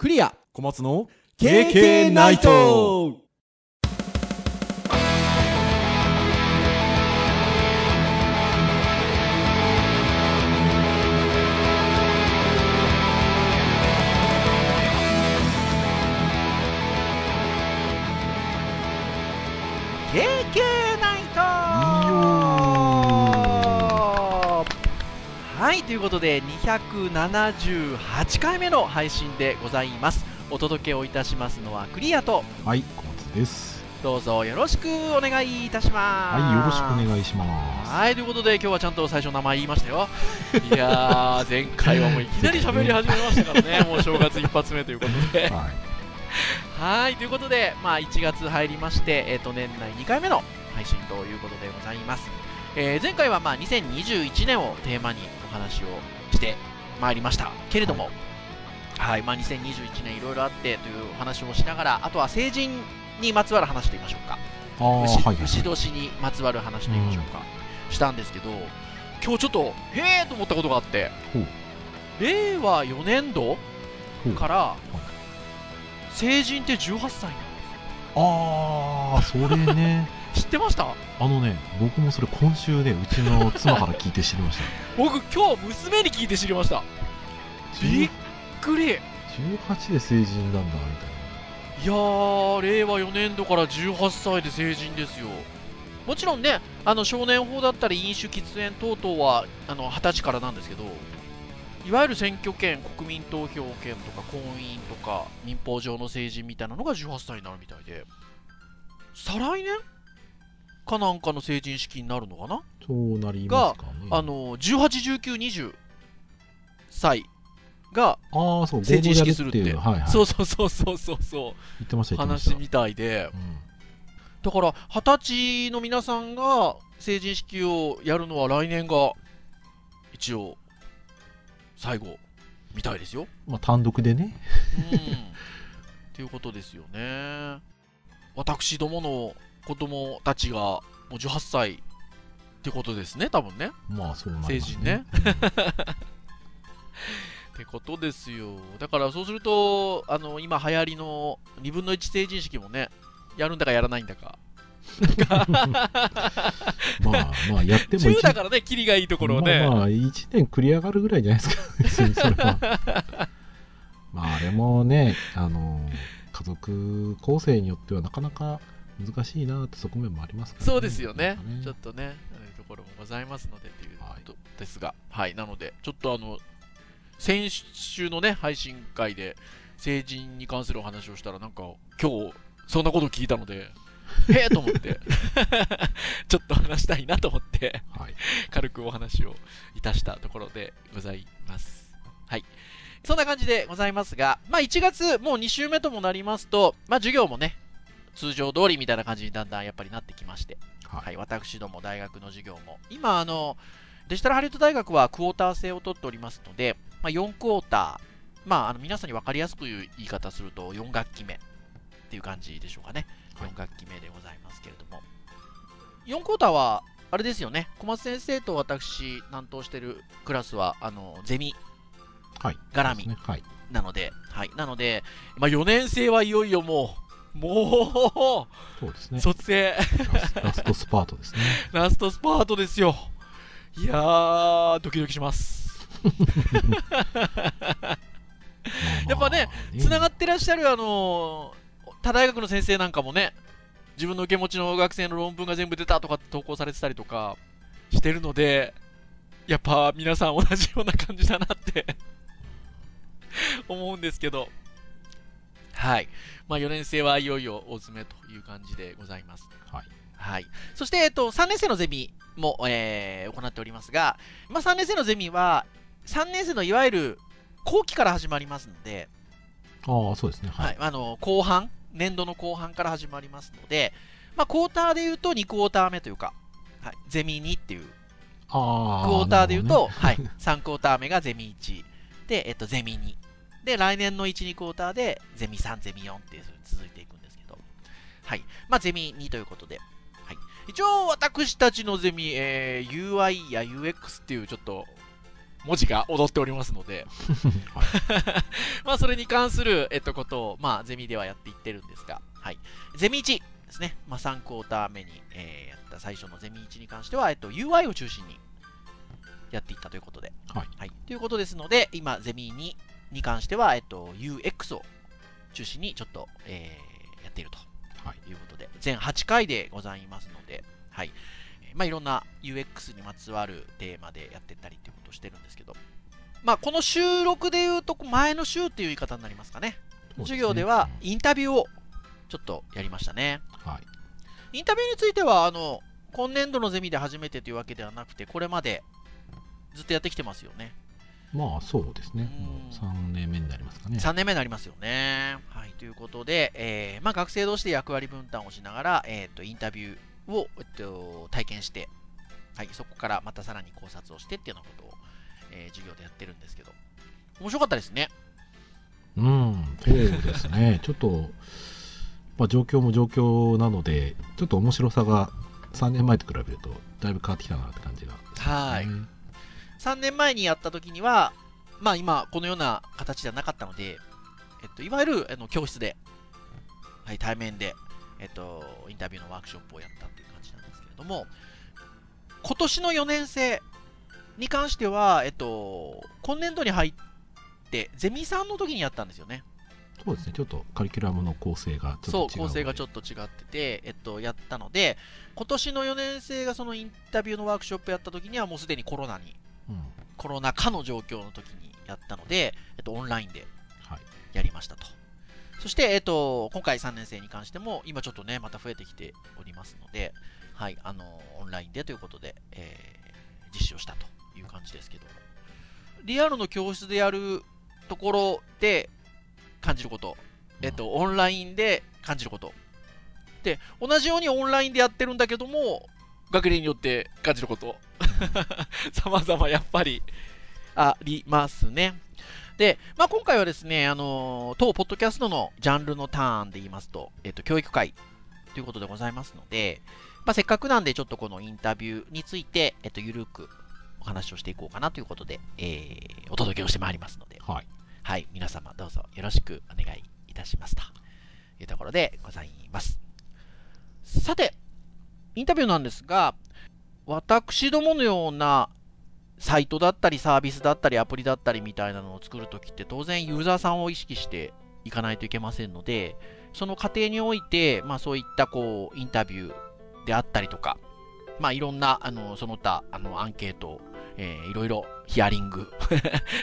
クリア小松の KK ナイト。はい、ということで278回目の配信でございます。お届けをいたしますのはクリアと、はい、小松です。どうぞよろしくお願いいたします。はい、よろしくお願いします。はい、ということで今日はちゃんと最初名前言いましたよ。いやー、前回はもういきなり喋り始めましたからね。もう正月一発目ということではい、ということで、1月入りまして、年内2回目の配信ということでございます。前回は2021年をテーマにお話をしてまいりましたけれども、はい、2021年いろいろあってというお話をしながら、あとは成人にまつわる話と言いましょうか、牛年にまつわる話と言いましょうか、したんですけど、今日ちょっとへーと思ったことがあって、令和4年度から成人って18歳なんです。あー、それね。知ってました？僕もそれ今週ね、うちの妻から聞いて知りました。僕今日娘に聞いて知りました。びっくり。18で成人なんだみたいな。いやー、令和4年度から18歳で成人ですよ。もちろんね、少年法だったり飲酒喫煙等々は20歳からなんですけど、いわゆる選挙権、国民投票権とか婚姻とか民法上の成人みたいなのが18歳になるみたいで、再来年かなんかの成人式になるのかな。そうなりますかね。が18、19、20歳が成人式するって、そうそうそうそうそう言ってました、話みたいで、だから20歳の皆さんが成人式をやるのは来年が一応最後みたいですよ。単独でね。っていうことですよね。私どもの子供たちがもう18歳ってことですね、多分ね。そうなんですね。成人ね。ってことですよ。だからそうすると、今流行りの2分の1成人式もね、やるんだかやらないんだか。やっても10だからね、キリがいいところをね、1年繰り上がるぐらいじゃないですか、ね、それは。あれもね、家族構成によってはなかなか難しいなって側面もありますから、ね、そうですよね、ちょっとね、ところもございますのでっていうことですが、はい、なのでちょっと先週のね、配信会で成人に関するお話をしたら、なんか今日そんなこと聞いたのでへーと思ってちょっと話したいなと思って、はい、軽くお話をいたしたところでございます。はい、そんな感じでございますが、1月もう2週目ともなりますと、授業もね、通常通りみたいな感じにだんだんやっぱりなってきまして、はい、私ども大学の授業も今デジタルハリウッド大学はクォーター制を取っておりますので、4クォーター、皆さんに分かりやすく言い方すると4学期目っていう感じでしょうかね。4学期目でございますけれども、4クォーターはあれですよね、小松先生と私担当してるクラスはゼミ絡みなので、なので、4年生はいよいよもうそうですね、卒生ラストスパートですね。ラストスパートですよ。いやー、ドキドキします。やっぱね、つながってらっしゃる他大学の先生なんかもね、自分の受け持ちの学生の論文が全部出たとか投稿されてたりとかしてるので、やっぱ皆さん同じような感じだなって思うんですけど、はい、4年生はいよいよ大詰めという感じでございます。はい、はい、そして、3年生のゼミも、行っておりますが、3年生のゼミは3年生のいわゆる後期から始まりますので、そうですね、はい、後半、年度の後半から始まりますので、クォーターでいうと2クォーター目というか、はい、ゼミ2っていう、クォーターでいうと、ね、はい、3クォーター目がゼミ1で、ゼミ2で、来年の1、2クォーターでゼミ3、ゼミ4って続いていくんですけど、はい、ゼミ2ということで、はい、一応私たちのゼミ、UI や UX っていうちょっと文字が踊っておりますのでまあそれに関する、ことを、まあ、ゼミではやっていってるんですが、はい、ゼミ1ですね、まあ、3クォーター目に、やった最初のゼミ1に関しては、UI を中心にやっていったということで、はいはい、ということですので、今ゼミ2に関しては、UX を中心にちょっと、やっているということで、はい、全8回でございますので、はい、まあ、いろんな UX にまつわるテーマでやってったりということをしてるんですけど、まあ、この収録でいうと前の週っていう言い方になりますかね。授業ではインタビューをちょっとやりましたね、はい、インタビューについては今年度のゼミで初めてというわけではなくて、これまでずっとやってきてますよね。まあそうですね、もう3年目になりますかね。3年目になりますよね、はい、ということで、まあ、学生同士で役割分担をしながら、インタビューを、体験して、はい、そこからまたさらに考察をしてっていうようなことを、授業でやってるんですけど、面白かったですね。うん、そうですねちょっと、まあ、状況も状況なのでちょっと面白さが3年前と比べるとだいぶ変わってきたなって感じがしますね。はい、3年前にやった時には、まあ、今このような形ではなかったので、いわゆる教室で、はい、対面でインタビューのワークショップをやったという感じなんですけれども、今年の4年生に関しては、今年度に入ってゼミ3の時にやったんですよね。そうですね、ちょっとカリキュラムの構成がちょっと違う、そう構成がちょっと違ってて、やったので、今年の4年生がそのインタビューのワークショップやった時にはもうすでにコロナ禍の状況の時にやったので、オンラインでやりましたと、はい。そして、今回3年生に関しても今ちょっとねまた増えてきておりますので、はい、オンラインでということで、実施をしたという感じですけど、リアルの教室でやるところで感じること、オンラインで感じることで、同じようにオンラインでやってるんだけども学年によって感じること様々やっぱりありますね。で、まあ、今回はですね、当ポッドキャストのジャンルのターンで言いますと、教育会ということでございますので、まあ、せっかくなんでちょっとこのインタビューについて、ゆるくお話をしていこうかなということで、お届けをしてまいりますので、はい、はい、皆様どうぞよろしくお願いいたしますというところでございます。さて、インタビューなんですが、私どものようなサイトだったりサービスだったりアプリだったりみたいなのを作るときって当然ユーザーさんを意識していかないといけませんので、その過程において、まあ、そういったこうインタビューであったりとか、まあ、いろんなその他アンケート、いろいろヒアリング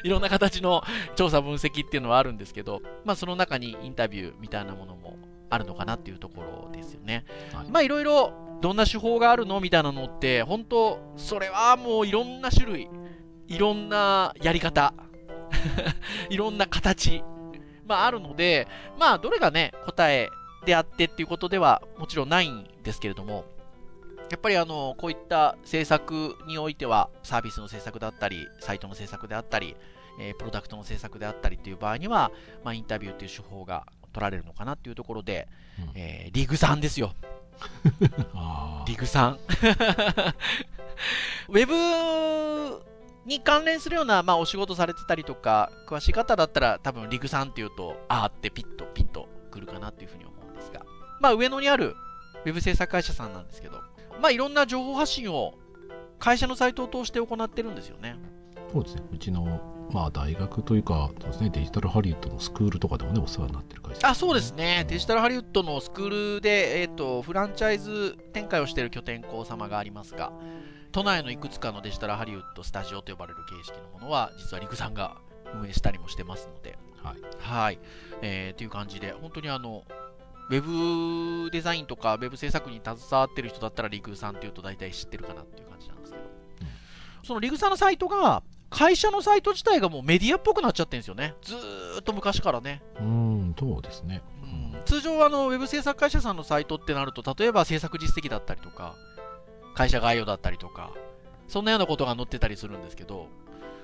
いろんな形の調査分析っていうのはあるんですけど、まあ、その中にインタビューみたいなものもあるのかなっていうところですよね、はい。まあ、いろいろどんな手法があるのみたいなのって本当それはもういろんな種類いろんなやり方いろんな形、まあ、あるので、まあ、どれがね答えであってっていうことではもちろんないんですけれども、やっぱりこういった制作においてはサービスの制作だったりサイトの制作であったり、プロダクトの制作であったりっていう場合には、まあ、インタビューっていう手法が取られるのかなっていうところで、うん、リグさんですよリグさんウェブに関連するような、まあ、お仕事されてたりとか詳しい方だったら多分リグさんっていうとあーってピッとくるかなっていうふうに思うんですが、まあ、上野にあるウェブ制作会社さんなんですけど、まあ、いろんな情報発信を会社のサイトを通して行ってるんですよね。そうですね、うちの、まあ、大学というかそうですね、デジタルハリウッドのスクールとかでもねお世話になってる会社、ね、あ、そうですね、デジタルハリウッドのスクールで、フランチャイズ展開をしている拠点校様がありますが、都内のいくつかのデジタルハリウッドスタジオと呼ばれる形式のものは実はリクさんが運営したりもしてますので、はい、はい、という感じで本当にウェブデザインとかウェブ制作に携わってる人だったらリクさんっていうと大体知ってるかなっていう感じなんですけど、うん、そのリクさんのサイトが会社のサイト自体がもうメディアっぽくなっちゃってるんですよね、ずーっと昔からね。そうですね、うん、通常ウェブ制作会社さんのサイトってなると例えば制作実績だったりとか会社概要だったりとかそんなようなことが載ってたりするんですけど、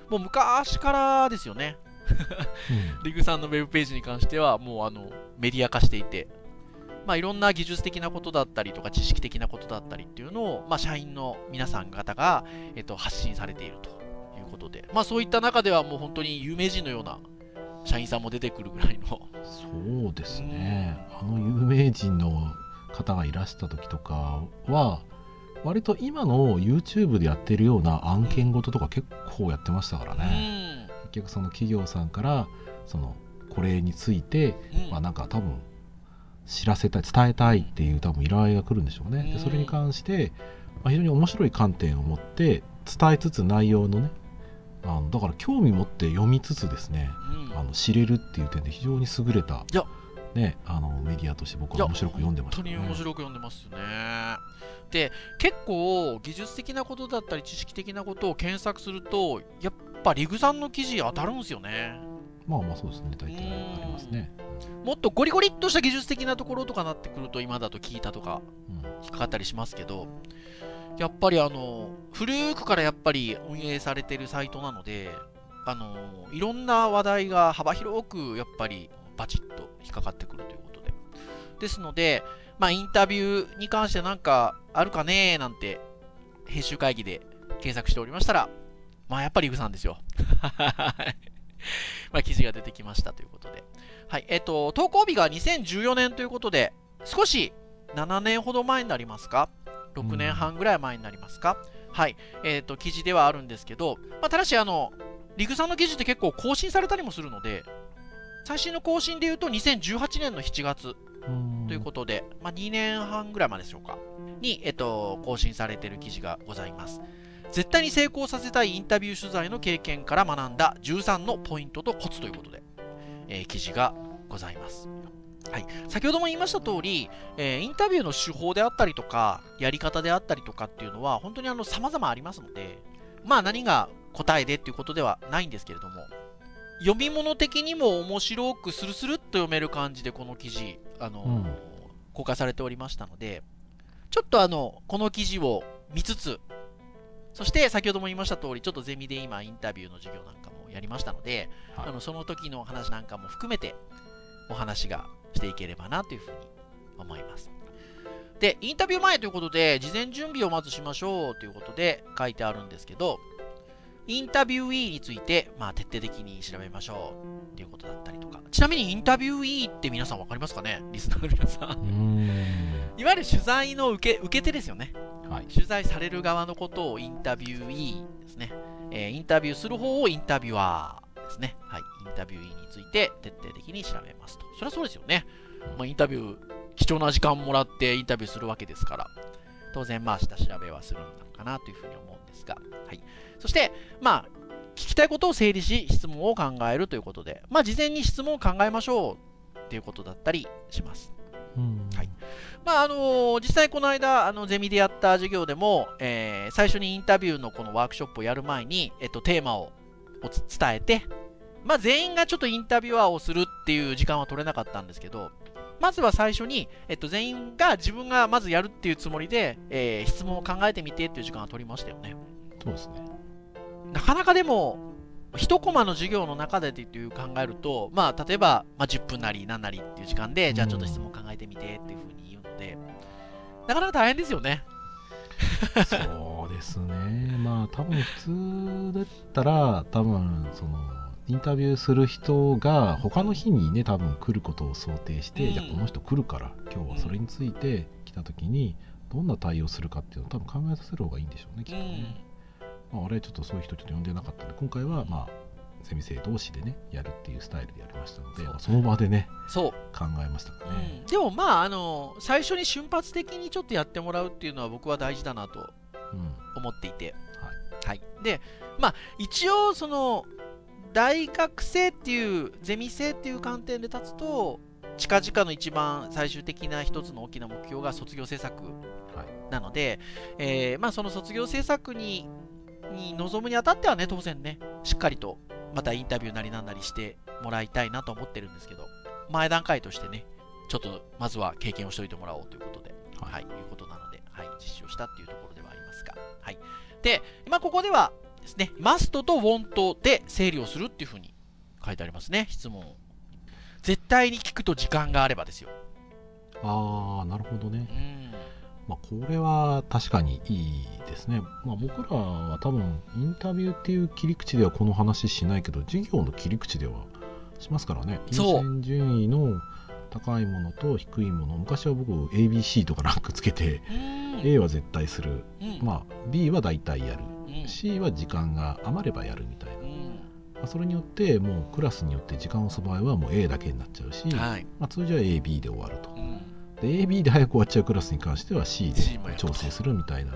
もう昔からですよねリグさんのウェブページに関してはもうメディア化していて、まあ、いろんな技術的なことだったりとか知識的なことだったりっていうのを、まあ、社員の皆さん方が、発信されているというこことで、まあ、そういった中ではもう本当に有名人のような社員さんも出てくるぐらいの。そうですね、あの有名人の方がいらした時とかは割と今の YouTube でやってるような案件ごととか結構やってましたからね、うん、結局その企業さんからそのこれについて、うん、まあなんか多分知らせたい伝えたいっていう多分依頼が来るんでしょうね、うん、でそれに関して、まあ、非常に面白い観点を持って伝えつつ内容のねだから興味持って読みつつですね、うん、知れるっていう点で非常に優れた、ね、メディアとして僕は面白く読んでましたね。本当に面白く読んでますね。で結構技術的なことだったり知識的なことを検索するとやっぱリグさんの記事当たるんですよね。まあまあそうですね、大体ありますね。もっとゴリゴリっとした技術的なところとかなってくると今だと聞いたとか引っかかったりしますけど、やっぱり古くからやっぱり運営されてるサイトなのでいろんな話題が幅広くやっぱりバチッと引っかかってくるということで、ですので、まあ、インタビューに関してなんかあるかねなんて編集会議で検索しておりましたら、まあ、やっぱりリグさんですよまあ記事が出てきましたということで、はい、投稿日が2014年ということで少し7年ほど前になりますか、6年半ぐらい前になりますか、うん、はい、記事ではあるんですけど、まあ、ただしリグさんの記事って結構更新されたりもするので最新の更新でいうと2018年の7月ということで、まあ、2年半ぐらい前でしょうかに、更新されている記事がございます。絶対に成功させたいインタビュー取材の経験から学んだ13のポイントとコツということで、記事がございます。はい、先ほども言いました通り、インタビューの手法であったりとかやり方であったりとかっていうのは本当に様々ありますので、まあ何が答えでっていうことではないんですけれども、読み物的にも面白くスルスルっと読める感じでこの記事、うん、公開されておりましたので、ちょっとこの記事を見つつ、そして先ほども言いました通りちょっとゼミで今インタビューの授業なんかもやりましたので、はい、その時の話なんかも含めてお話がしていければなというふうに思います。でインタビュー前ということで事前準備をまずしましょうということで書いてあるんですけど、インタビューイーについて、まあ、徹底的に調べましょうということだったりとか、ちなみにインタビューイーって皆さん分かりますかね、リスナーの皆さんいわゆる取材の受け手ですよね、はい、取材される側のことをインタビューイーですね、インタビューする方をインタビュアーですね、はい、インタビューイーについて徹底的に調べますと。それはそうですよね、まあ、インタビュー貴重な時間もらってインタビューするわけですから当然まあ下調べはするのかなというふうに思うんですが、はい、そしてまあ聞きたいことを整理し質問を考えるということで、まあ事前に質問を考えましょうということだったりします。うん、はい、まあ実際この間ゼミでやった授業でも、最初にインタビューのこのワークショップをやる前に、テーマを伝えて、まあ、全員がちょっとインタビュアーをするっていう時間は取れなかったんですけど、まずは最初に、全員が自分がまずやるっていうつもりで、質問を考えてみてっていう時間は取りましたよね。そうですね。なかなかでも1コマの授業の中でっていう考えると、まあ、例えば、まあ、10分なり何なりっていう時間で、うん、じゃあちょっと質問考えてみてっていうふうに言うのでなかなか大変ですよねそうですね、まあ多分普通だったら多分そのインタビューする人が他の日にね多分来ることを想定して、うん、じゃあこの人来るから今日はそれについて来た時にどんな対応するかっていうのを多分考えさせる方がいいんでしょうねきっとね、うん、まあ、あれちょっとそういう人ちょっと呼んでなかったので今回はまあゼミ生同士でねやるっていうスタイルでやりましたので、その場でねそう考えましたかね、うん、でもまあ最初に瞬発的にちょっとやってもらうっていうのは僕は大事だなと思っていて、うん、はい、はい、でまあ一応その大学生っていうゼミ生っていう観点で立つと近々の一番最終的な一つの大きな目標が卒業制作なので、はい、まあ、その卒業制作に臨むにあたってはね当然ねしっかりとまたインタビューなりなんなりしてもらいたいなと思ってるんですけど、前段階としてねちょっとまずは経験をしておいてもらおうということで、はい、はい、いうことなので、はい、実施をしたっていうところではありますが、はい、で、まあ、ここではですね、マストとウォントで整理をするっていう風に書いてありますね。質問絶対に聞くと時間があればですよ。ああ、なるほどね、まあ、これは確かにいいですね。まあ、僕らは多分インタビューっていう切り口ではこの話しないけど、事業の切り口ではしますからね。優先順位の高いものと低いもの、昔は僕 ABC とかランクつけて、A は絶対する、まあ、B は大体やる、C は時間が余ればやるみたいな、まあ、それによってもうクラスによって時間を押す場合はもう A だけになっちゃうし、はい、まあ、通常は A、B で終わると、で A、B で早く終わっちゃうクラスに関しては C で調整するみたいな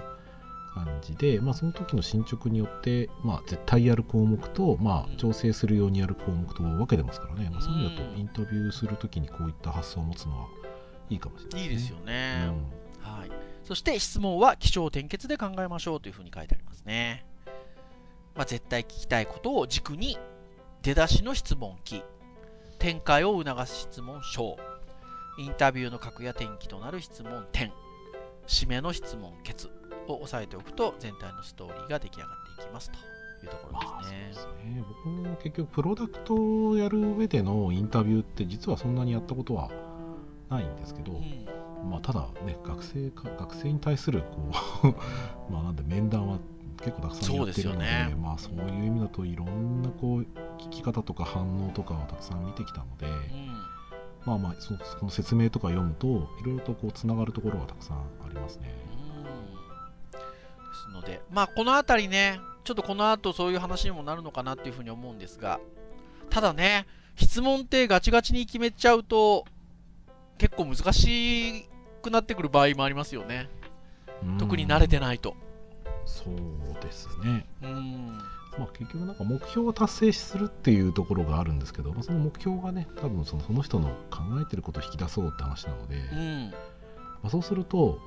感じで、まあ、その時の進捗によって、まあ、絶対やる項目と、まあ、調整するようにやる項目と分けてますからね。まあ、そういう意味だとインタビューするときにこういった発想を持つのはいいかもしれないですね。いいですよね、うん、はい。そして質問は起承転結で考えましょうというふうに書いてありますね。まあ、絶対聞きたいことを軸に出だしの質問記、展開を促す質問章、インタビューの核や転機となる質問点、締めの質問結を押さえておくと全体のストーリーが出来上がっていきますというところですね。まあ、そうですね。僕も結局プロダクトをやる上でのインタビューって実はそんなにやったことはないんですけど、まあ、ただね、学生に対するこうまあなんで面談は結構たくさんやってるので、まあ、そういう意味だといろんなこう聞き方とか反応とかをたくさん見てきたので、まあまあ、この説明とか読むといろいろとこうつながるところはたくさんありますね。ですので、まあ、このあたりね、ちょっとこの後そういう話にもなるのかなっていうふうに思うんですが、ただね、質問ってガチガチに決めちゃうと結構難しくなってくる場合もありますよね。特に慣れてないと。そうですね。まあ、結局なんか目標を達成するっていうところがあるんですけど、まあ、その目標がね、多分その人の考えてることを引き出そうって話なので、まあ、そうすると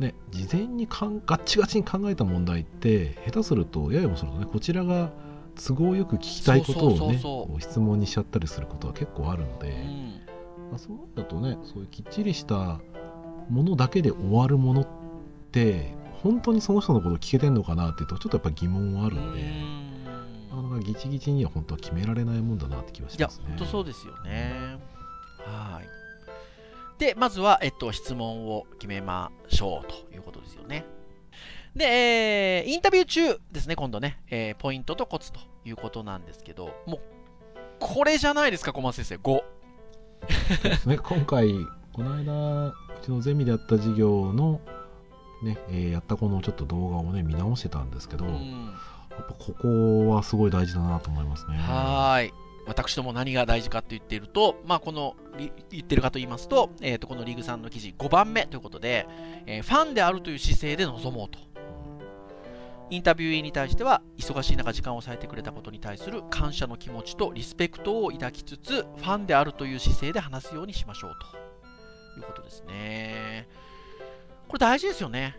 ね、事前にガッチガチに考えた問題って下手すると、ややもするとね、こちらが都合よく聞きたいことをね、こう質問にしちゃったりすることは結構あるので、まあ、そうだとね、そういうきっちりしたものだけで終わるものって本当にその人のこと聞けてんのかなっていうと、ちょっとやっぱり疑問はあるので、なんかギチギチには本当は決められないもんだなって気はしますね。いや、本当そうですよね。はい。で、まずは、質問を決めましょうということですよね。で、インタビュー中ですね、今度ね、ポイントとコツということなんですけど、もうこれじゃないですか、小松先生。5 ですね。今回、この間うちのゼミでやった授業のね、やったこのちょっと動画をね見直してたんですけど、やっぱここはすごい大事だなと思いますね。はい。私ども何が大事かと言っていると、まあ、この言ってるかと言いますと、このリグさんの記事5番目ということで、ファンであるという姿勢で臨もうと。インタビューに対しては、忙しい中時間を割いてくれたことに対する感謝の気持ちとリスペクトを抱きつつ、ファンであるという姿勢で話すようにしましょうということですね。これ大事ですよね。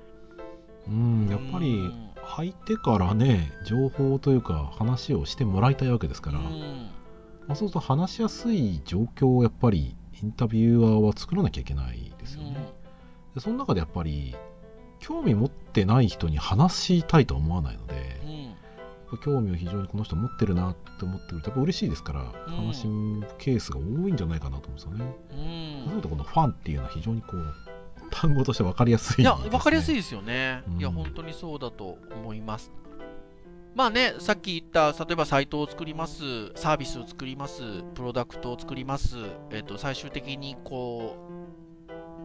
やっぱり入ってからね、情報というか話をしてもらいたいわけですから、まあ、そうすると話しやすい状況をやっぱりインタビュアーは作らなきゃいけないですよね。で、その中でやっぱり興味持ってない人に話したいとは思わないので、興味を非常にこの人持ってるなって思ってるとやっぱ嬉しいですから、話すケースが多いんじゃないかなと思うんですよね。そうするとこのファンっていうのは非常にこう単語として分かりやすいですね。いや、分かりやすいですよね。いや、本当にそうだと思います。まあね、さっき言った例えばサイトを作ります、サービスを作ります、プロダクトを作ります、最終的にこ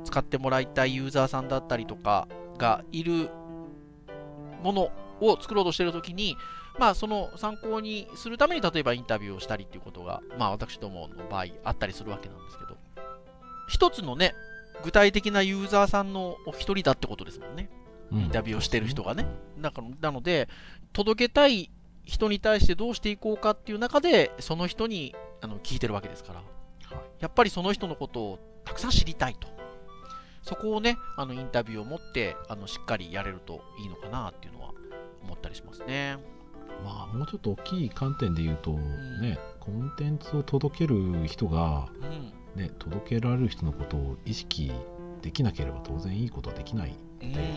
う使ってもらいたいユーザーさんだったりとかがいるものを作ろうとしているときに、まあ、その参考にするために例えばインタビューをしたりということが、まあ、私どもの場合あったりするわけなんですけど、一つのね、具体的なユーザーさんのお一人だってことですもんね、インタビューをしてる人がね。なので、届けたい人に対してどうしていこうかっていう中で、その人に聞いてるわけですから、やっぱりその人のことをたくさん知りたいと。そこをね、インタビューを持ってしっかりやれるといいのかなっていうのは思ったりしますね。まあ、もうちょっと大きい観点で言うとね、コンテンツを届ける人が、ね、届けられる人のことを意識できなければ当然いいことはできないので、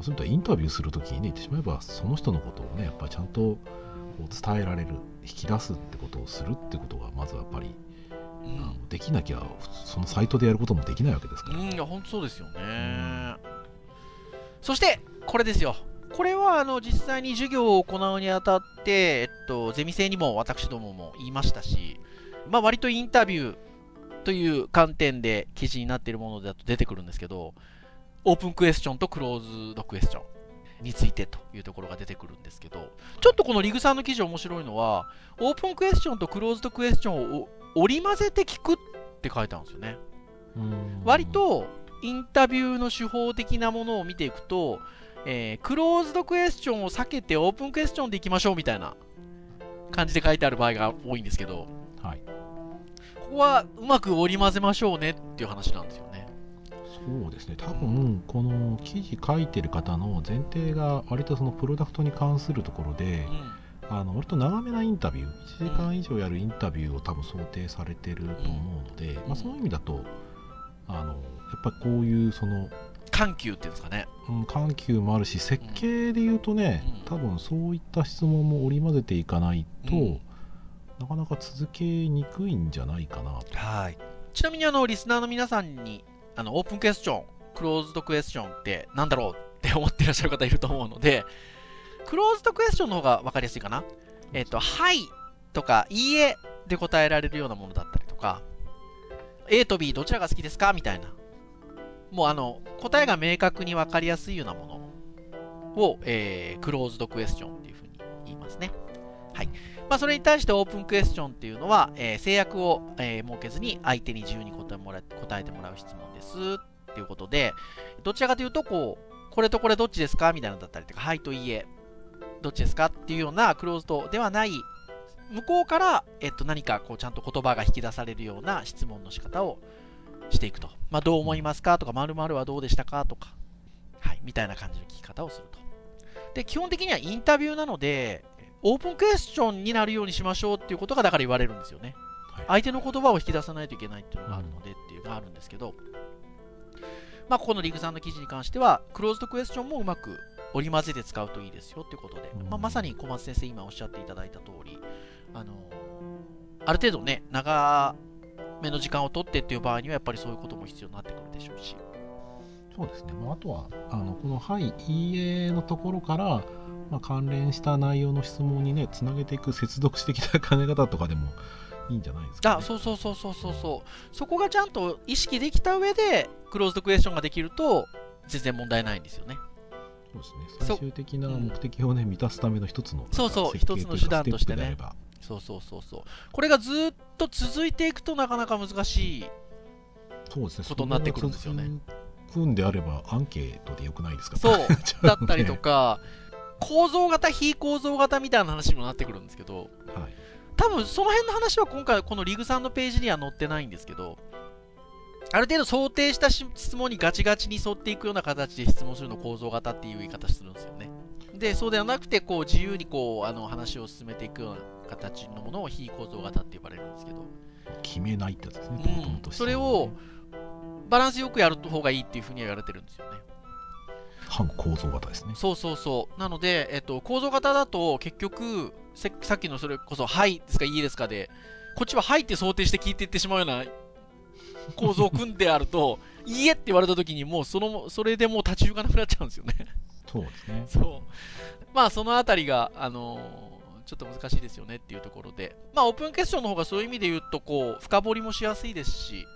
そういう意味ではインタビューするときに、ね、言ってしまえばその人のことをね、やっぱりちゃんと伝えられる、引き出すってことをするってことがまずやっぱり、できなきゃそのサイトでやることもできないわけですから。いや、本当そうですよね。そして、これですよ。これは実際に授業を行うにあたって、ゼミ生にも私どもも言いましたし、まあ割とインタビューという観点で記事になっているものだと出てくるんですけど、オープンクエスチョンとクローズドクエスチョンについてというところが出てくるんですけど、ちょっとこのリグさんの記事面白いのは、オープンクエスチョンとクローズドクエスチョンを織り交ぜて聞くって書いてあるんですよね。割とインタビューの手法的なものを見ていくと、クローズドクエスチョンを避けてオープンクエスチョンでいきましょうみたいな感じで書いてある場合が多いんですけど、はい、ここはうまく織り交ぜましょうねっていう話なんですよね。そうですね、多分この記事書いてる方の前提が割とそのプロダクトに関するところで、割と長めなインタビュー、1時間以上やるインタビューを多分想定されてると思うので、まあ、その意味だとやっぱりこういうその緩急っていうんですかね、緩急もあるし設計でいうとね、多分そういった質問も織り交ぜていかないと、なかなか続けにくいんじゃないかなと。はい、ちなみにリスナーの皆さんにオープンクエスチョン、クローズドクエスチョンってなんだろうって思ってらっしゃる方いると思うので、クローズドクエスチョンの方が分かりやすいかな。はいとかいいえで答えられるようなものだったりとか、A と B どちらが好きですかみたいな、もう答えが明確に分かりやすいようなものを、クローズドクエスチョンっていうふうに言いますね。はい、まあ、それに対してオープンクエスチョンっていうのは、制約を、設けずに相手に自由に答えてもらう質問ですっていうことで、どちらかというとこれとこれどっちですかみたいなのだったりとか、はいといいえどっちですかっていうようなクローズドではない、向こうから、何かちゃんと言葉が引き出されるような質問の仕方をしていくと、まあ、どう思いますかとか、〇〇はどうでしたかとか、はい、みたいな感じの聞き方をすると。で、基本的にはインタビューなので、オープンクエスチョンになるようにしましょうっていうことがだから言われるんですよね。はい、相手の言葉を引き出さないといけないっていうのがあるのでっていうのがあるんですけど、まあ、ここのリグさんの記事に関しては、クローズドクエスチョンもうまく織り交ぜて使うといいですよっていうことで、まあ、まさに小松先生今おっしゃっていただいた通り、ある程度ね、長めの時間を取ってっていう場合にはやっぱりそういうことも必要になってくるでしょうし。そうですね、まあ、あとはこのはいいいえのところから、まあ、関連した内容の質問にねつなげていく接続詞的な考え方とかでもいいんじゃないですか、ね、あ、そうそこがちゃんと意識できた上でクローズドクエスチョンができると全然問題ないんですよね。そうですね、最終的な目的をね、満たすための一つの一つの手段としてね、これがずっと続いていくとなかなか難しいことになってくるんですよね。そうであればアンケートでよくないですか。そうだったりとか構造型非構造型みたいな話にもなってくるんですけど、はい、多分その辺の話は今回このリグさんのページには載ってないんですけど、ある程度想定した質問にガチガチに沿っていくような形で質問するのを構造型っていう言い方するんですよね。で、そうではなくて自由に話を進めていくような形のものを非構造型って呼ばれるんですけど、決めないってやつですね、それをバランスよくやる方がいいっていうふうに言われてるんですよね。反構造型ですね。なので、構造型だと結局さっきのそれこそはいですかいいですかで、こっちははいって想定して聞いていってしまうような構造を組んであるといいえって言われた時にもうそれでもう立ち行かなくなっちゃうんですよね。そうですね。まあそのあたりがちょっと難しいですよねっていうところで、まあオープンクエスチョンの方がそういう意味で言うと深掘りもしやすいですし、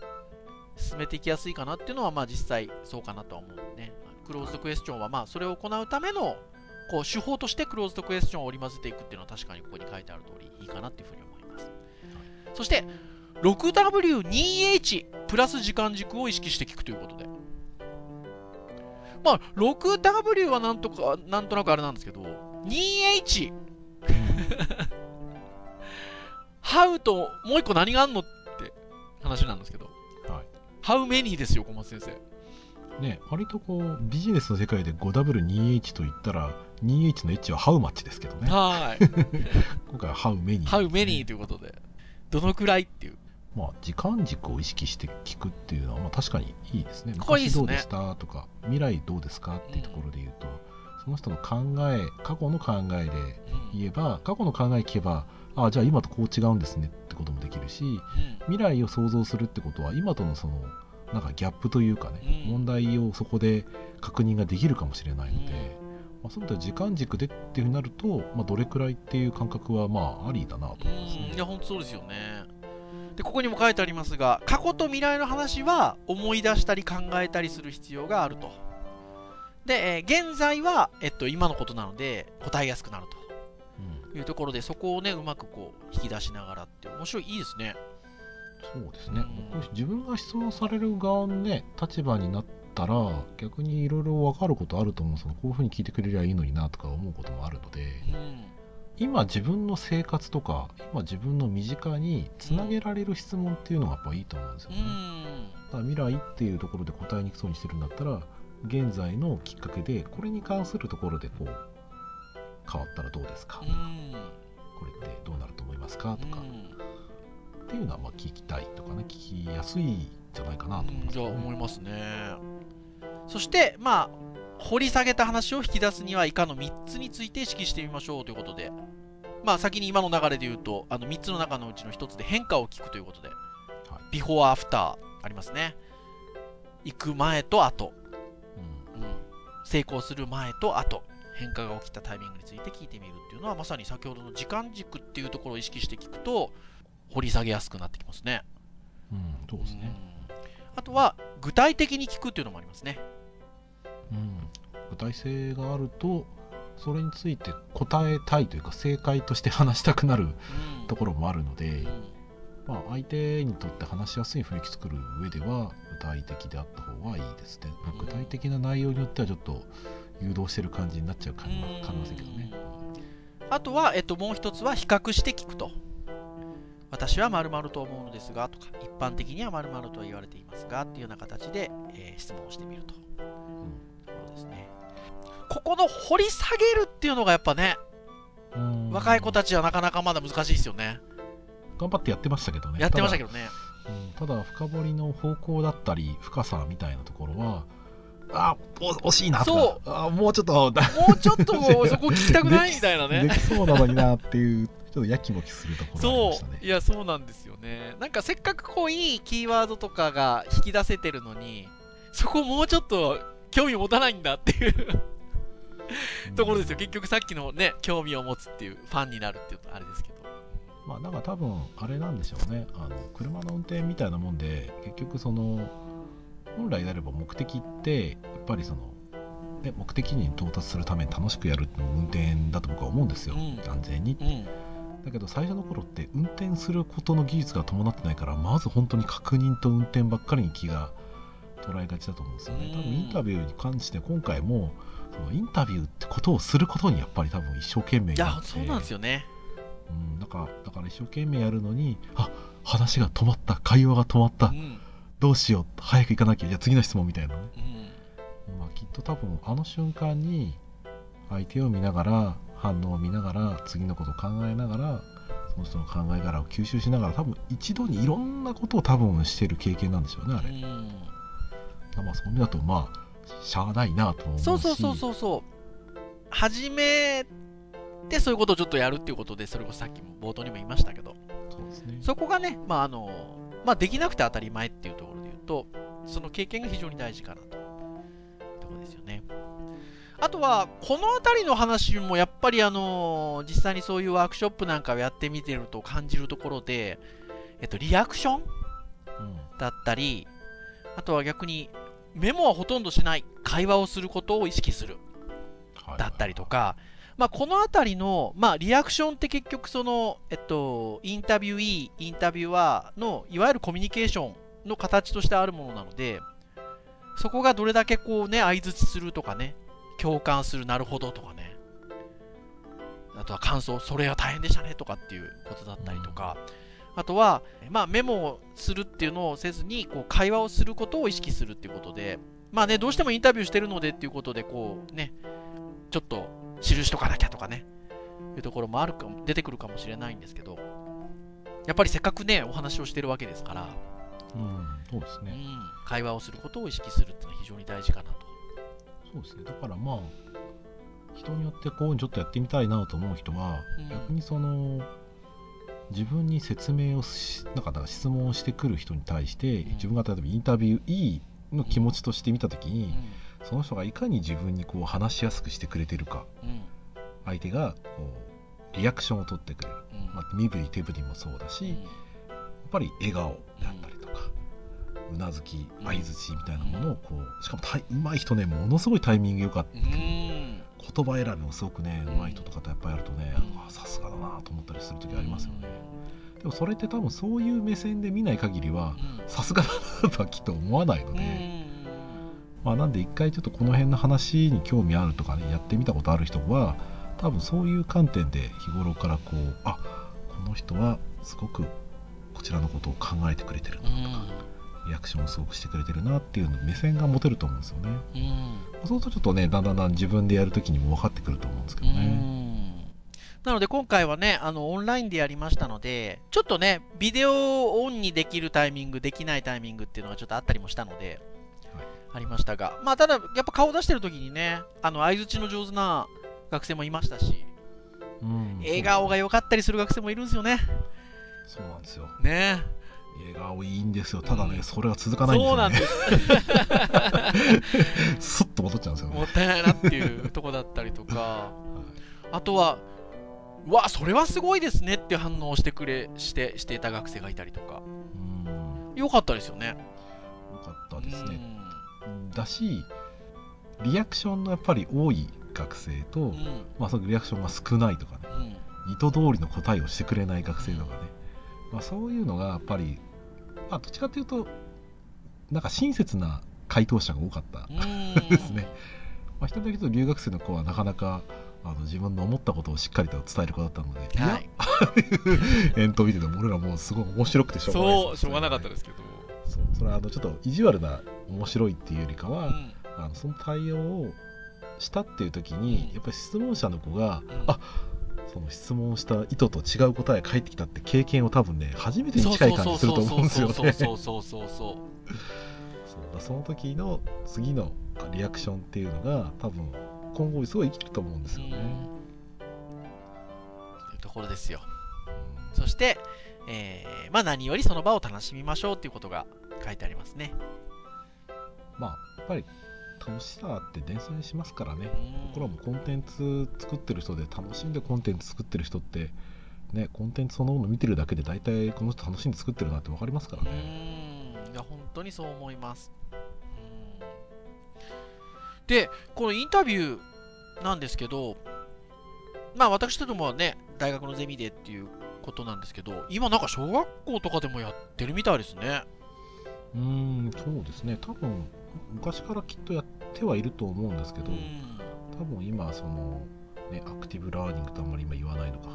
進めていきやすいかなっていうのはまあ実際そうかなとは思うね。クローズドクエスチョンはまあそれを行うための手法としてクローズドクエスチョンを織り交ぜていくっていうのは確かにここに書いてある通りいいかなっていうふうに思います。そして 6W2H プラス時間軸を意識して聞くということで、まあ 6W はなんとなくあれなんですけど 2H How ともう一個何があんのって話なんですけど、はい、How many ですよ小松先生ね。割とビジネスの世界で 5W2H と言ったら 2H の H は How much ですけどね。はい今回は How many、ね、How many ということでどのくらいっていうまあ、時間軸を意識して聞くっていうのはまあ確かにいいですね。昔どうでしたとか未来どうですかっていうところで言うと、その人の考え、過去の考えで言えば、過去の考え聞けば、ああじゃあ今とこう違うんですねってこともできるし、未来を想像するってことは今とのそのなんかギャップというかね、うん、問題をそこで確認ができるかもしれないので、うんまあ、そういった時間軸でっていうふうになると、まあ、どれくらいっていう感覚はまあありだなと思いますね。いや本当そうですよね。でここにも書いてありますが、過去と未来の話は思い出したり考えたりする必要があると。で、現在は、今のことなので答えやすくなるというところで、そこをねうまくこう引き出しながらって面白い、いいですね。そうですね、うん、自分が質問される側の、ね、立場になったら逆にいろいろ分かることあると思うんですけど、こういうふうに聞いてくれりゃいいのになとか思うこともあるので、うん、今自分の生活とか今自分の身近につなげられる質問っていうのがやっぱいいと思うんですよね、うん、だから未来っていうところで答えにくそうにしてるんだったら、現在のきっかけでこれに関するところでこう変わったらどうですかとか、うん、これってどうなると思いますかとか、うんっていうのはまあ聞きたいとかね、聞きやすいんじゃないかなと思います、ね、思いますね。そしてまあ掘り下げた話を引き出すには以下の3つについて意識してみましょうということで、まあ先に今の流れで言うと3つの中のうちの1つで変化を聞くということで、はい、ビフォーアフターありますね。行く前と後、うんうん、成功する前と後、変化が起きたタイミングについて聞いてみるっていうのは、まさに先ほどの時間軸っていうところを意識して聞くと掘り下げやすくなってきますね。うん、そうですね。あとは具体的に聞くっていうのもありますね。うん、具体性があるとそれについて答えたいというか正解として話したくなる、うん、ところもあるので、うんまあ、相手にとって話しやすい雰囲気作る上では具体的であった方がいいですね、うん、具体的な内容によってはちょっと誘導してる感じになっちゃうかもしれませんけどね。あとは、もう一つは比較して聞くと、私は〇〇と思うのですがとか、一般的には〇〇と言われていますがっていうような形で、質問をしてみると、うん、そうですね。ここの掘り下げるっていうのがやっぱね、若い子たちはなかなかまだ難しいですよね。頑張ってやってましたけどね。やってましたけどね。ただ深掘りの方向だったり深さみたいなところは惜しいなとか、もうちょっとそこ聞きたくないみたいなねできそうなのになっていうちょっとやきもきするところありましたね。そういやそうなんですよね。なんかせっかくこういいキーワードとかが引き出せてるのに、そこもうちょっと興味持たないんだっていうところですよ。結局さっきのね、興味を持つっていうファンになるっていうあれですけど、まあなんか多分あれなんでしょうね。車の運転みたいなもんで、結局その本来であれば目的ってやっぱりそのね、目的に到達するために楽しくやるっていうのが運転だと僕は思うんですよ、うん、安全にって、うんだけど最初の頃って運転することの技術が伴ってないから、まず本当に確認と運転ばっかりに気が捉えがちだと思うんですよね。多分インタビューに関して今回もそのインタビューってことをすることにやっぱり多分一生懸命やって、いやそうなんですよね、うん、だから一生懸命やるのに話が止まった、会話が止まった、うん、どうしよう早く行かなきゃ、じゃあ次の質問みたいなね、うんまあ、きっと多分あの瞬間に相手を見ながら反応を見ながら次のことを考えながらその人の考え方を吸収しながら、多分一度にいろんなことを多分してる経験なんでしょうねあれ。まあそういう意味だとまあしゃあないなと思うし、そう初めてそういうことをちょっとやるっていうことで、それこそさっきも冒頭にも言いましたけど、 そうですね、そこがね、まあできなくて当たり前っていうところで言うと、その経験が非常に大事かなというところですよね。あとはこの辺りの話もやっぱり実際にそういうワークショップなんかをやってみてると感じるところで、リアクションだったり、あとは逆にメモはほとんどしない、会話をすることを意識するだったりとか、まあこの辺りのまあリアクションって結局そのインタビュイーインタビュアーのいわゆるコミュニケーションの形としてあるものなので、そこがどれだけこうね、相槌するとかね、共感する、なるほどとかね、あとは感想、それは大変でしたねとかっていうことだったりとか、うん、あとは、まあ、メモをするっていうのをせずにこう会話をすることを意識するっていうことで、まあね、どうしてもインタビューしてるのでっていうことでこうね、ちょっと記しとかなきゃとかねいうところもあるか、出てくるかもしれないんですけど、やっぱりせっかくねお話をしてるわけですから、うん、そうですね、うん、会話をすることを意識するっていうのは非常に大事かなと。そうですね、だからまあ人によってこうちょっとやってみたいなと思う人は、うん、逆にその自分に説明を質問をしてくる人に対して、自分が例えばインタビューの気持ちとして見たときに、その人がいかに自分にこう話しやすくしてくれてるか、相手がこうリアクションを取ってくれる、身振り手振りもそうだし、やっぱり笑顔だったりとか、うなずき、相づちみたいなものをこう、しかもうまい人ね、ものすごいタイミング良かった、言葉選びもすごくね、うまい人とかとやっぱやるとね、さすがだなと思ったりする時ありますよね。でもそれって多分そういう目線で見ない限りは、さすがだなとはきっと思わないので、なんで一回ちょっとこの辺の話に興味あるとかね、やってみたことある人は多分そういう観点で日頃からこう、この人はすごくこちらのことを考えてくれてるなとか、リアクションをすごくしてくれてるなっていう目線が持てると思うんですよね。そうするとちょっとね、だんだん自分でやるときにも分かってくると思うんですけどね。なので今回はね、オンラインでやりましたので、ちょっとね、ビデオをオンにできるタイミング、できないタイミングっていうのがちょっとあったりもしたので、ありましたが、ただやっぱ顔出してるときにね、相づちの上手な学生もいましたし、笑顔が良かったりする学生もいるんですよね。そうなんですよね。笑顔いいんですよ。ただね、それが続かないんですよね。そうなんです。すっと戻っちゃうんですよね。もったいないなっていうとこだったりとか、あとは、わあ、それはすごいですねっていう反応をしていた学生がいたりとか、良かったですよね。良かったですね。だし、リアクションのやっぱり多い学生と、そのリアクションが少ないとかね、意図通りの答えをしてくれない学生とかね、そういうのがやっぱり、どっちかというとなんか親切な回答者が多かったですね。一人だけと留学生の子はなかなか自分の思ったことをしっかりと伝える子だったので、遠投見てても俺らもうすごい面白くてしょうがないです、ね、しょうがなかったですけど、それはちょっと意地悪な面白いっていうよりかは、その対応をしたっていう時に、やっぱり質問者の子が、その質問した意図と違う答えが返ってきたって経験を多分ね、初めてに近い感じすると思うんですよね。その時の次のリアクションっていうのが多分今後すごい生きると思うんですよね。というところですよ。そして、何よりその場を楽しみましょうっていうことが書いてありますね。やっぱり楽しさって伝染しますからね。僕らもコンテンツ作ってる人で、楽しんでコンテンツ作ってる人って、ね、コンテンツそのもの見てるだけで大体この人楽しんで作ってるなって分かりますからね。いや本当にそう思います。で、このインタビューなんですけど、私どもはね、大学のゼミでっていうことなんですけど、今なんか小学校とかでもやってるみたいですね。そうですね。多分昔からきっとやってはいると思うんですけど、多分今その、アクティブラーニングとあんまり今言わないのか、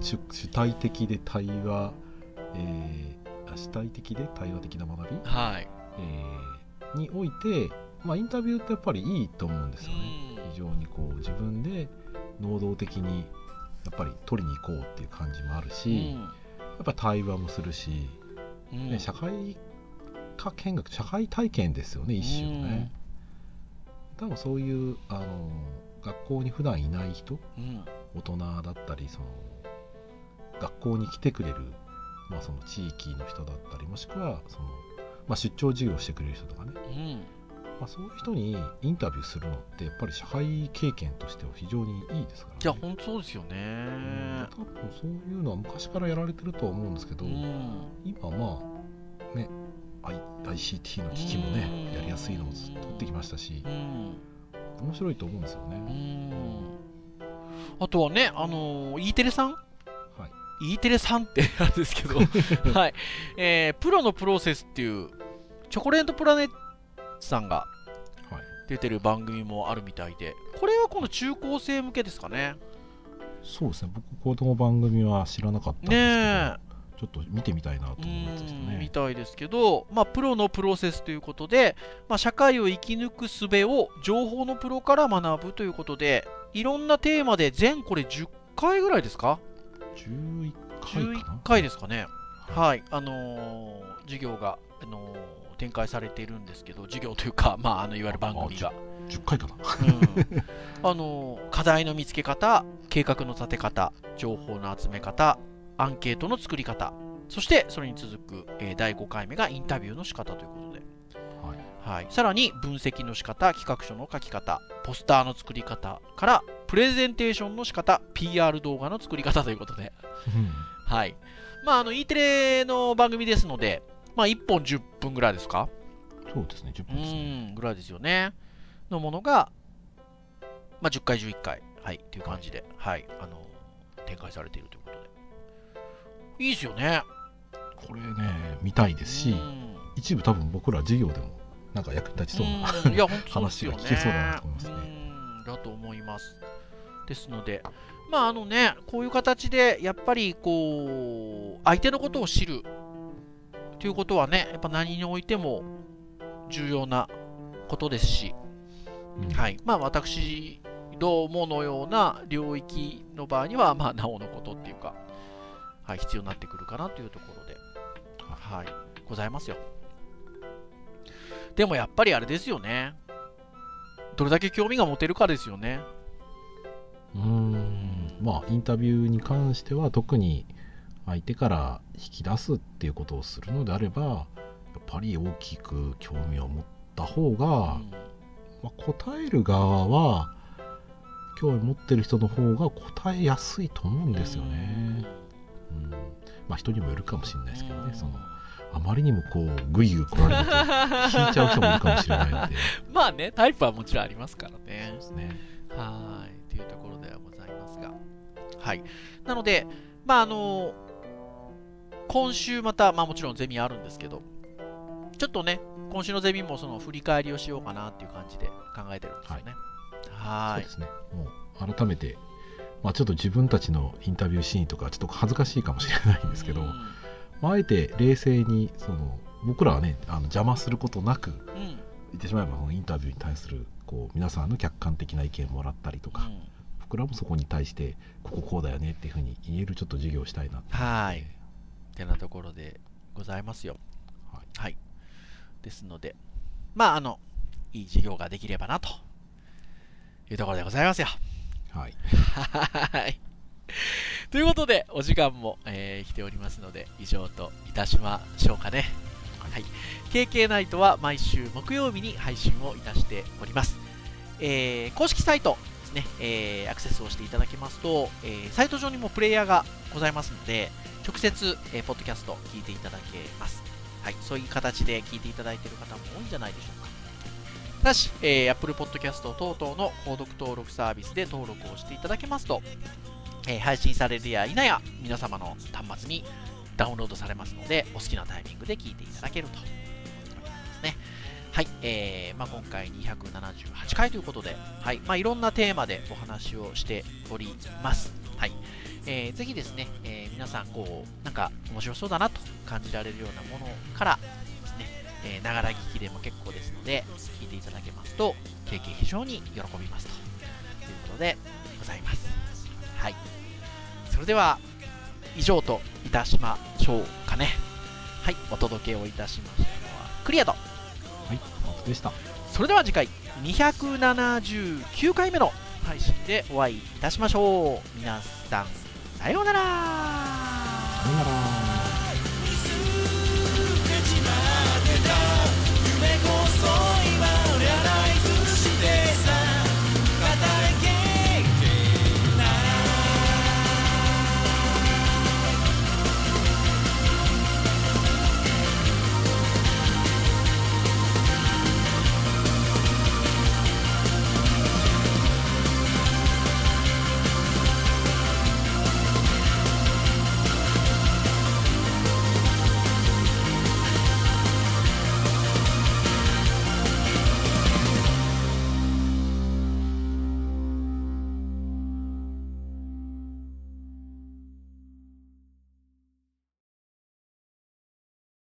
主体的で対話的な学び、において、インタビューってやっぱりいいと思うんですよね。非常にこう自分で能動的にやっぱり取りに行こうっていう感じもあるし、やっぱり対話もするし、社会体験ですよね、一種のね。多分そういう学校に普段いない人、大人だったり、その学校に来てくれる、その地域の人だったり、もしくはその、出張授業してくれる人とかね、そういう人にインタビューするのってやっぱり社会経験としては非常にいいですからね。いや本当そうですよね。多分そういうのは昔からやられてるとは思うんですけど、今ね、ICT の機器もね、やりやすいのを取ってきましたし、面白いと思うんですよね。あとはね、E テレさん、E テレさんってあれですけど、プロのプロセスっていうチョコレートプラネットさんが出てる番組もあるみたいで、これは今度中高生向けですかね。そうですね。僕この番組は知らなかったんですけど、ちょっと見てみたいなと思ってですね。みたいですけど、プロのプロセスということで、社会を生き抜く術を情報のプロから学ぶということで、いろんなテーマで全これ10回ぐらいですか？11回かな？11回ですかね。はい。授業が展開されているんですけど、授業というか、いわゆる番組が10回かな、うん、課題の見つけ方、計画の立て方、情報の集め方、アンケートの作り方、そしてそれに続く、第5回目がインタビューの仕方ということで、はい、さらに分析の仕方、企画書の書き方、ポスターの作り方からプレゼンテーションの仕方、 PR 動画の作り方ということで、はい、まあ、E テレの番組ですので、まあ、1本10分ぐらいですか。そうですね、10分ですね、うんぐらいですよねのものが、まあ、10回11回、はい、という感じで、はい、展開されているということでいいですよね。これね、見たいですし、一部多分僕ら授業でもなんか役立ちそうな話が聞けそうだなと思いますね。だと思います。ですので、まあね、こういう形でやっぱりこう相手のことを知るということはね、やっぱ何においても重要なことですし、うん、はい、まあ私どものような領域の場合にはまあなおのことっていうか、はい、必要になってくるかなというところで、はい、ございますよ。でもやっぱりあれですよね、どれだけ興味が持てるかですよね。まあインタビューに関しては特に相手から引き出すっていうことをするのであれば、やっぱり大きく興味を持った方が、まあ、答える側は興味持ってる人の方が答えやすいと思うんですよね。まあ人にもよるかもしれないですけどね、そのあまりにもこうグイグイ来られると引いちゃう人もいるかもしれないのでまあね、タイプはもちろんありますからね。そうですね、はい、というところではございますが、はい、なので、まあ今週また、まあ、もちろんゼミあるんですけど、ちょっとね今週のゼミもその振り返りをしようかなっていう感じで考えてるんですよね。はい、はい、そうですね。もう改めて、まあ、ちょっと自分たちのインタビューシーンとかちょっと恥ずかしいかもしれないんですけど、あえて冷静にその僕らはね邪魔することなく、言ってしまえばそのインタビューに対するこう皆さんの客観的な意見をもらったりとか、僕らもそこに対してこうだよねっていうふうに言えるちょっと授業をしたいなって。はい、てなところでございますよ。はい、はい、ですので、まあいい授業ができればなというところでございますよ。はいはい、ということでお時間も、来ておりますので以上といたしましょうかね。はい、KK ナイトは毎週木曜日に配信をいたしております。公式サイトですね、アクセスをしていただきますと、サイト上にもプレイヤーがございますので直接、ポッドキャスト聞いていただけます、はい、そういう形で聞いていただいている方も多いんじゃないでしょうか。ただし、Apple Podcast 等々の購読登録サービスで登録をしていただけますと、配信されるや否や皆様の端末にダウンロードされますので、お好きなタイミングで聞いていただけると思いますね。はい、まあ、今回278回ということで、はい、まあ、いろんなテーマでお話をしております。はい、ぜひですね、皆さんこうなんか面白そうだなと感じられるようなものからですね、ながら聞きでも結構ですので聞いていただけますと経験非常に喜びますということでございます。はい、それでは以上といたしましょうかね。はい、お届けをいたしましたのはクリアと、はい、マツでした。それでは次回279回目の配信でお会いいたしましょう。皆さんさようなら。